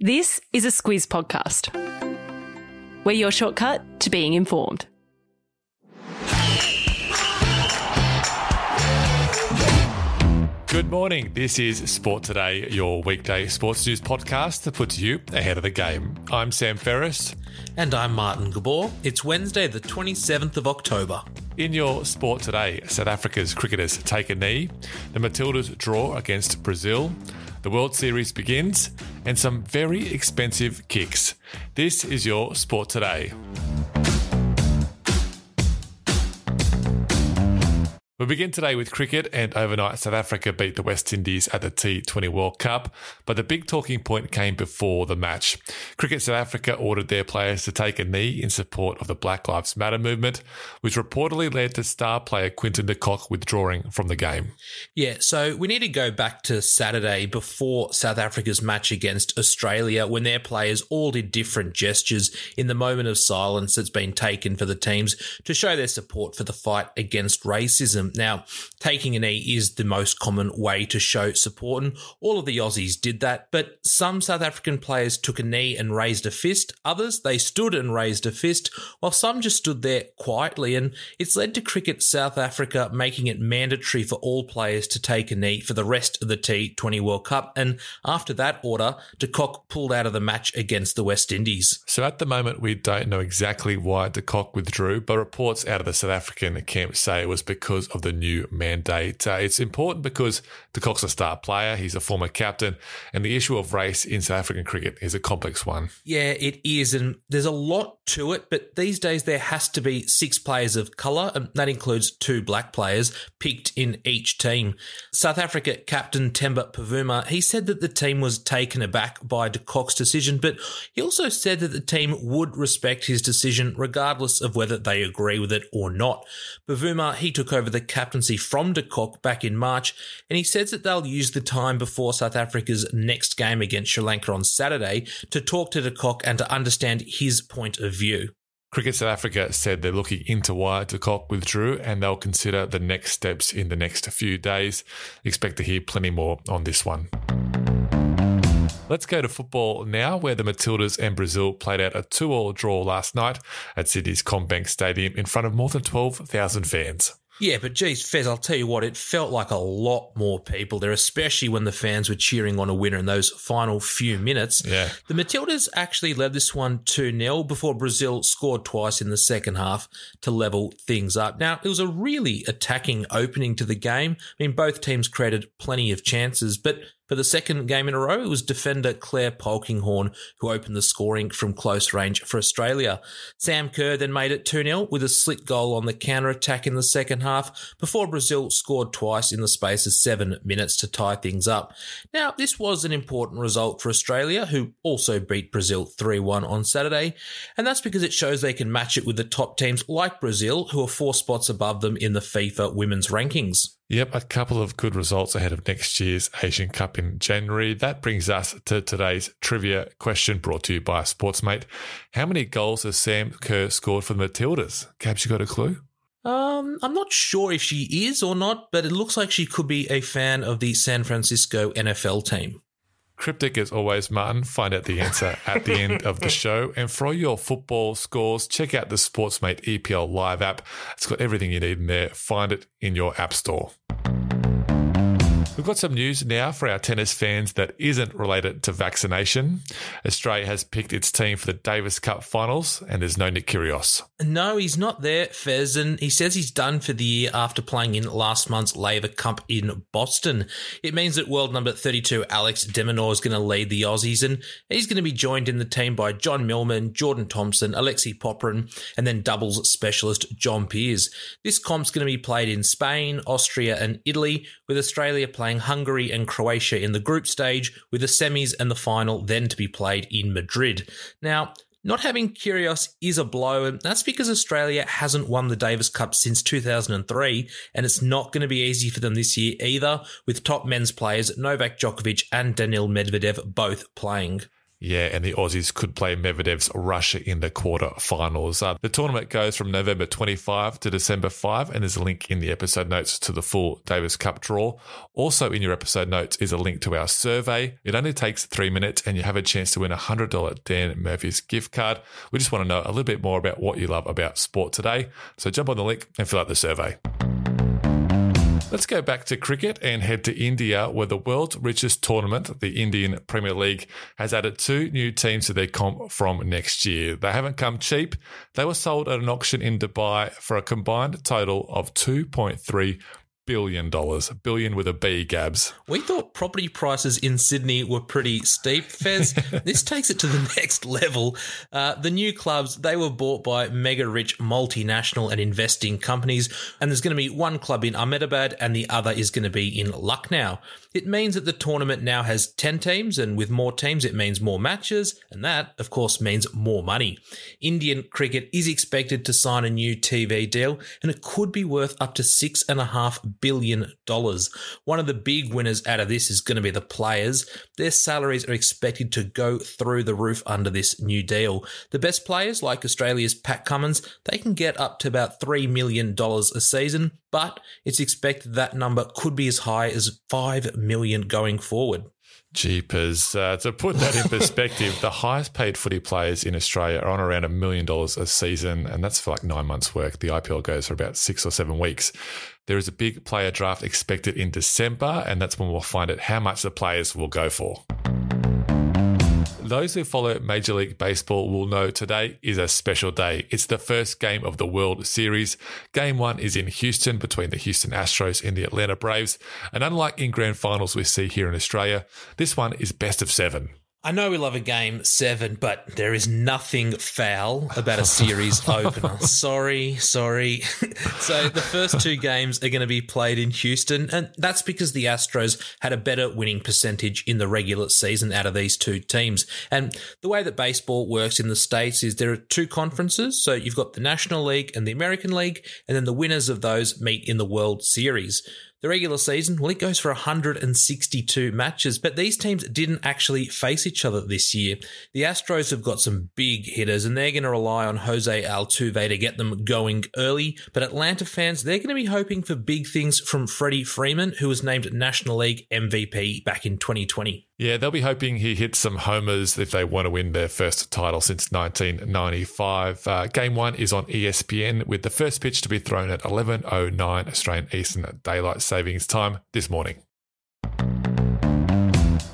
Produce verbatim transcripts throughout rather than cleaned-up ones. This is a Squeeze podcast. We're your shortcut to being informed. Good morning. This is Sport Today, your weekday sports news podcast that puts you ahead of the game. I'm Sam Ferris. And I'm Martin Gabor. It's Wednesday, the twenty-seventh of October. In your Sport Today, South Africa's cricketers take a knee, the Matildas draw against Brazil, the World Series begins, and some very expensive kicks. This is your Sport Today. We begin today with cricket, and overnight South Africa beat the West Indies at the T twenty World Cup, but the big talking point came before the match. Cricket South Africa ordered their players to take a knee in support of the Black Lives Matter movement, which reportedly led to star player Quinton de Kock withdrawing from the game. Yeah, so we need to go back to Saturday before South Africa's match against Australia, when their players all did different gestures in the moment of silence that's been taken for the teams to show their support for the fight against racism. Now, taking a knee is the most common way to show support, and all of the Aussies did that, but some South African players took a knee and raised a fist. Others, they stood and raised a fist, while some just stood there quietly, and it's led to Cricket South Africa making it mandatory for all players to take a knee for the rest of the T twenty World Cup, and after that order, de Kock pulled out of the match against the West Indies. So at the moment, we don't know exactly why de Kock withdrew, but reports out of the South African camp say it was because of Of the new mandate. Uh, it's important because de Kock's a star player, he's a former captain, and the issue of race in South African cricket is a complex one. Yeah, it is, and there's a lot to it, but these days there has to be six players of colour, and that includes two black players picked in each team. South Africa captain Temba Bavuma, he said that the team was taken aback by de Kock's decision, but he also said that the team would respect his decision regardless of whether they agree with it or not. Bavuma, he took over the captaincy from de Kock back in March, and he says that they'll use the time before South Africa's next game against Sri Lanka on Saturday to talk to de Kock and to understand his point of view. Cricket South Africa said they're looking into why de Kock withdrew, and they'll consider the next steps in the next few days. Expect to hear plenty more on this one. Let's go to football now, where the Matildas and Brazil played out a two-all draw last night at Sydney's Combank Stadium in front of more than twelve thousand fans. Yeah, but geez, Fez, I'll tell you what, it felt like a lot more people there, especially when the fans were cheering on a winner in those final few minutes. Yeah. The Matildas actually led this one two nil before Brazil scored twice in the second half to level things up. Now, it was a really attacking opening to the game. I mean, both teams created plenty of chances, but for the second game in a row, it was defender Claire Polkinghorn who opened the scoring from close range for Australia. Sam Kerr then made it two nil with a slick goal on the counter-attack in the second half before Brazil scored twice in the space of seven minutes to tie things up. Now, this was an important result for Australia, who also beat Brazil three one on Saturday, and that's because it shows they can match it with the top teams like Brazil, who are four spots above them in the FIFA women's rankings. Yep, a couple of good results ahead of next year's Asian Cup in January. That brings us to today's trivia question, brought to you by Sportsmate. How many goals has Sam Kerr scored for the Matildas? Gabs, you got a clue? Um, I'm not sure if she is or not, but it looks like she could be a fan of the San Francisco N F L team. Cryptic as always, Martin. Find out the answer at the end of the show. And for all your football scores, check out the Sportsmate E P L Live app. It's got everything you need in there. Find it in your app store. We've got some news now for our tennis fans that isn't related to vaccination. Australia has picked its team for the Davis Cup finals, and there's no Nick Kyrgios. No, he's not there, Fez, and he says he's done for the year after playing in last month's Laver Cup in Boston. It means that world number thirty-two Alex de Minaur is going to lead the Aussies, and he's going to be joined in the team by John Millman, Jordan Thompson, Alexei Popyrin, and then doubles specialist John Peers. This comp's going to be played in Spain, Austria and Italy, with Australia playing Hungary and Croatia in the group stage, with the semis and the final then to be played in Madrid. Now, not having Kyrgios is a blow, and that's because Australia hasn't won the Davis Cup since two thousand three, and it's not going to be easy for them this year either, with top men's players Novak Djokovic and Daniil Medvedev both playing. Yeah, and the Aussies could play Medvedev's Russia in the quarterfinals. Uh, the tournament goes from November twenty-fifth to December fifth, and there's a link in the episode notes to the full Davis Cup draw. Also in your episode notes is a link to our survey. It only takes three minutes, and you have a chance to win a one hundred dollars Dan Murphy's gift card. We just want to know a little bit more about what you love about sport today. So jump on the link and fill out the survey. Let's go back to cricket and head to India, where the world's richest tournament, the Indian Premier League, has added two new teams to their comp from next year. They haven't come cheap. They were sold at an auction in Dubai for a combined total of two point three billion dollars. Billion with a B, Gabs. We thought property prices in Sydney were pretty steep, Fez. This takes it to the next level. Uh, the new clubs, they were bought by mega-rich multinational and investing companies, and there's going to be one club in Ahmedabad and the other is going to be in Lucknow. It means that the tournament now has ten teams, and with more teams it means more matches, and that, of course, means more money. Indian cricket is expected to sign a new T V deal, and it could be worth up to six and a half billion dollars. One of the big winners out of this is going to be the players. Their salaries are expected to go through the roof under this new deal. The best players, like Australia's Pat Cummins, they can get up to about three million dollars a season, but it's expected that number could be as high as five million dollars going forward. Jeepers. Uh, to put that in perspective, the highest paid footy players in Australia are on around a million dollars a season, and that's for like nine months' work. The I P L goes for about six or seven weeks. There is a big player draft expected in December, and that's when we'll find out how much the players will go for. Those who follow Major League Baseball will know today is a special day. It's the first game of the World Series. Game one is in Houston between the Houston Astros and the Atlanta Braves. And unlike in grand finals we see here in Australia, this one is best of seven. I know we love a game seven, but there is nothing foul about a series opener. Sorry, sorry. So the first two games are going to be played in Houston, and that's because the Astros had a better winning percentage in the regular season out of these two teams. And the way that baseball works in the States is there are two conferences. So you've got the National League and the American League, and then the winners of those meet in the World Series. The regular season, well, it goes for one hundred sixty-two matches, but these teams didn't actually face each other this year. The Astros have got some big hitters, and they're going to rely on Jose Altuve to get them going early, but Atlanta fans, they're going to be hoping for big things from Freddie Freeman, who was named National League M V P back in twenty twenty. Yeah, they'll be hoping he hits some homers if they want to win their first title since nineteen ninety-five. Uh, game one is on E S P N, with the first pitch to be thrown at eleven oh nine Australian Eastern Daylight Savings Time this morning.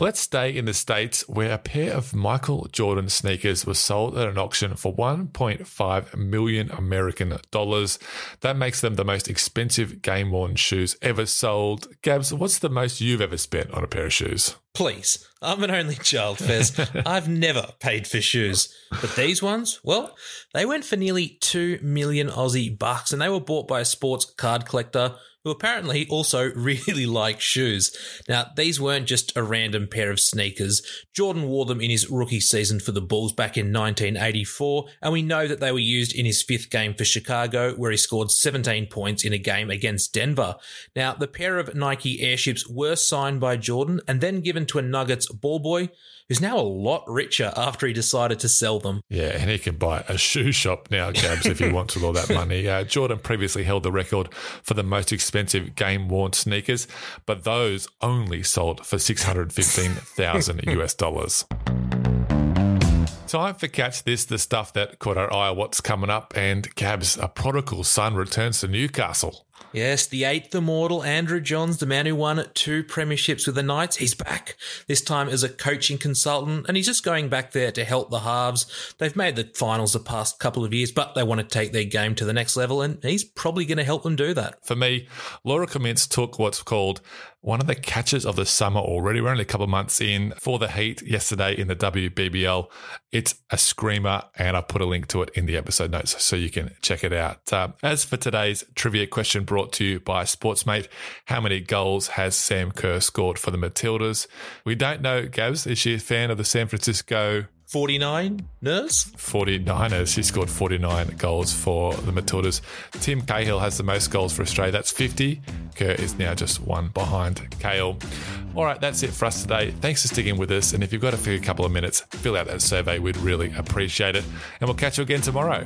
Let's stay in the States, where a pair of Michael Jordan sneakers were sold at an auction for one point five million American dollars. That makes them the most expensive game-worn shoes ever sold. Gabs, what's the most you've ever spent on a pair of shoes? Please, I'm an only child, Fez. I've never paid for shoes. But these ones, well, they went for nearly two million Aussie bucks, and they were bought by a sports card collector who apparently also really like shoes. Now, these weren't just a random pair of sneakers. Jordan wore them in his rookie season for the Bulls back in nineteen eighty-four, and we know that they were used in his fifth game for Chicago, where he scored seventeen points in a game against Denver. Now, the pair of Nike Airships were signed by Jordan and then given to a Nuggets ball boy, who's now a lot richer after he decided to sell them. Yeah, and he can buy a shoe shop now, Gabs, if he wants with all that money. Uh, Jordan previously held the record for the most expensive game-worn sneakers, but those only sold for six hundred fifteen thousand dollars U S dollars. Time for Catch This, the stuff that caught our eye, what's coming up, and Gabs, a prodigal son returns to Newcastle. Yes, the eighth immortal, Andrew Johns, the man who won two premierships with the Knights, he's back, this time as a coaching consultant, and he's just going back there to help the halves. They've made the finals the past couple of years, but they want to take their game to the next level, and he's probably going to help them do that. For me, Laura Clements took what's called one of the catches of the summer already. We're only a couple of months in. For the Heat yesterday in the W B B L. It's a screamer, and I put a link to it in the episode notes so you can check it out. Um, as for today's trivia question brought to you by Sportsmate, how many goals has Sam Kerr scored for the Matildas? We don't know, Gabs. Is she a fan of the San Francisco forty-niners? forty-niners. She scored forty-nine goals for the Matildas. Tim Cahill has the most goals for Australia. That's fifty. Kerr is now just one behind Cahill. All right, that's it for us today. Thanks for sticking with us. And if you've got a few couple of minutes, fill out that survey. We'd really appreciate it. And we'll catch you again tomorrow.